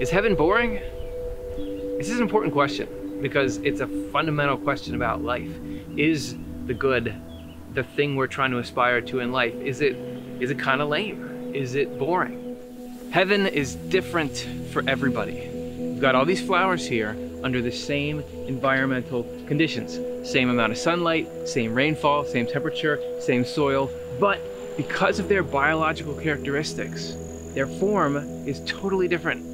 Is heaven boring? This is an important question because it's a fundamental question about life. Is the good, the thing we're trying to aspire to in life, is it kind of lame? Is it boring? Heaven is different for everybody. We've got all these flowers here under the same environmental conditions. Same amount of sunlight, same rainfall, same temperature, same soil, but because of their biological characteristics, their form is totally different.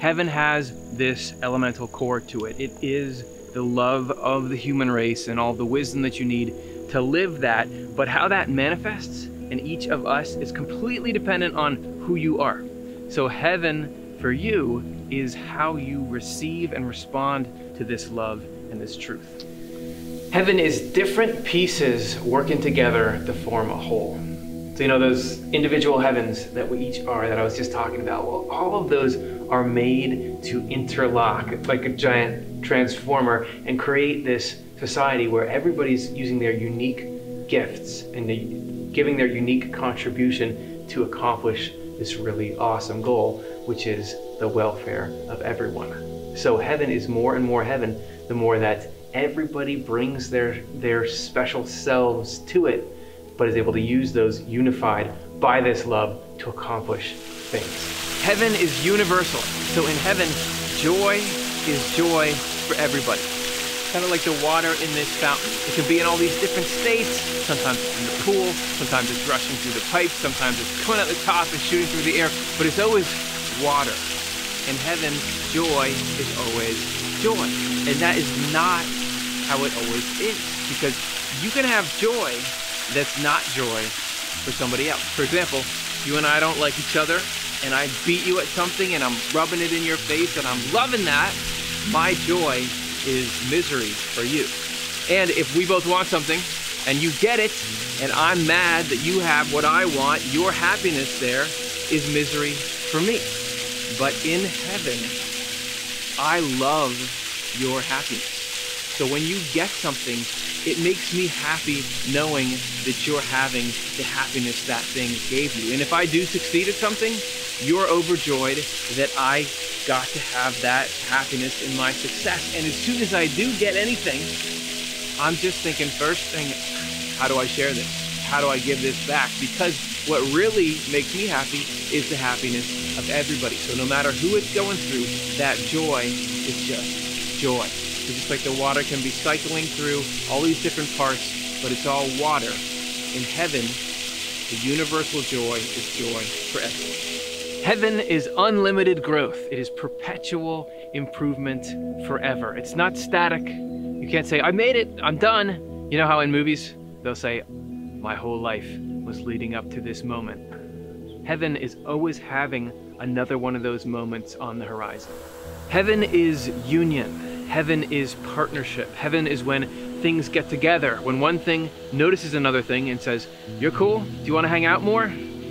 Heaven has this elemental core to it. It is the love of the human race and all the wisdom that you need to live that, but how that manifests in each of us is completely dependent on who you are. So heaven for you is how you receive and respond to this love and this truth. Heaven is different pieces working together to form a whole. So, you know, those individual heavens that we each are that I was just talking about, well, all of those are made to interlock. It's like a giant transformer and create this society where everybody's using their unique gifts and giving their unique contribution to accomplish this really awesome goal, which is the welfare of everyone. So heaven is more and more heaven, the more that everybody brings their special selves to it, but is able to use those unified by this love to accomplish things. Heaven is universal. So in heaven, joy is joy for everybody. Kind of like the water in this fountain. It can be in all these different states. Sometimes it's in the pool, sometimes it's rushing through the pipes, sometimes it's coming out the top and shooting through the air, but it's always water. In heaven, joy is always joy. And that is not how it always is, because you can have joy that's not joy for somebody else. For example, you and I don't like each other, and I beat you at something, and I'm rubbing it in your face, and I'm loving that. My joy is misery for you. And if we both want something, and you get it, and I'm mad that you have what I want, your happiness there is misery for me. But in heaven, I love your happiness. So when you get something, it makes me happy knowing that you're having the happiness that thing gave you. And if I do succeed at something, you're overjoyed that I got to have that happiness in my success. And as soon as I do get anything, I'm just thinking first thing, how do I share this? How do I give this back? Because what really makes me happy is the happiness of everybody. So no matter who it's going through, that joy is just joy. So just like the water can be cycling through all these different parts, but it's all water. In heaven, the universal joy is joy for everyone. Heaven is unlimited growth. It is perpetual improvement forever. It's not static. You can't say, I made it, I'm done. You know how in movies, they'll say, my whole life was leading up to this moment. Heaven is always having another one of those moments on the horizon. Heaven is union. Heaven is partnership. Heaven is when things get together, when one thing notices another thing and says, you're cool, do you want to hang out more?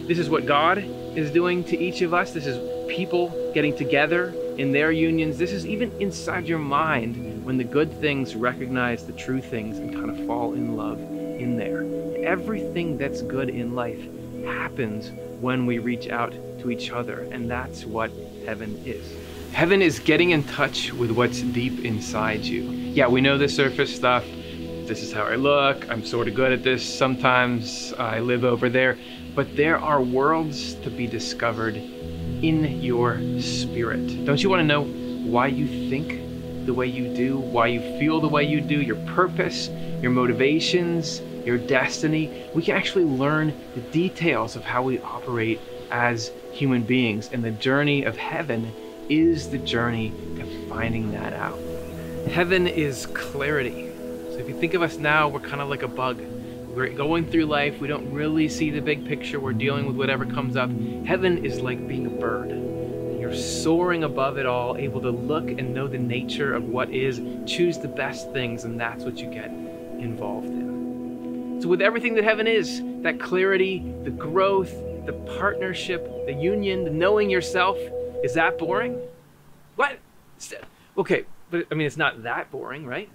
This is what God is doing to each of us. This is people getting together in their unions. This is even inside your mind when the good things recognize the true things and kind of fall in love in there. Everything that's good in life happens when we reach out to each other, and that's what heaven is. Heaven is getting in touch with what's deep inside you. Yeah, we know the surface stuff. This is how I look. I'm sort of good at this. Sometimes I live over there. But there are worlds to be discovered in your spirit. Don't you want to know why you think the way you do, why you feel the way you do, your purpose, your motivations, your destiny? We can actually learn the details of how we operate as human beings, and the journey of heaven is the journey to finding that out. Heaven is clarity. So if you think of us now, we're kind of like a bug. We're going through life, we don't really see the big picture, we're dealing with whatever comes up. Heaven is like being a bird. You're soaring above it all, able to look and know the nature of what is, choose the best things, and that's what you get involved in. So with everything that heaven is, that clarity, the growth, the partnership, the union, the knowing yourself, is that boring? What? Okay, but I mean, it's not that boring, right?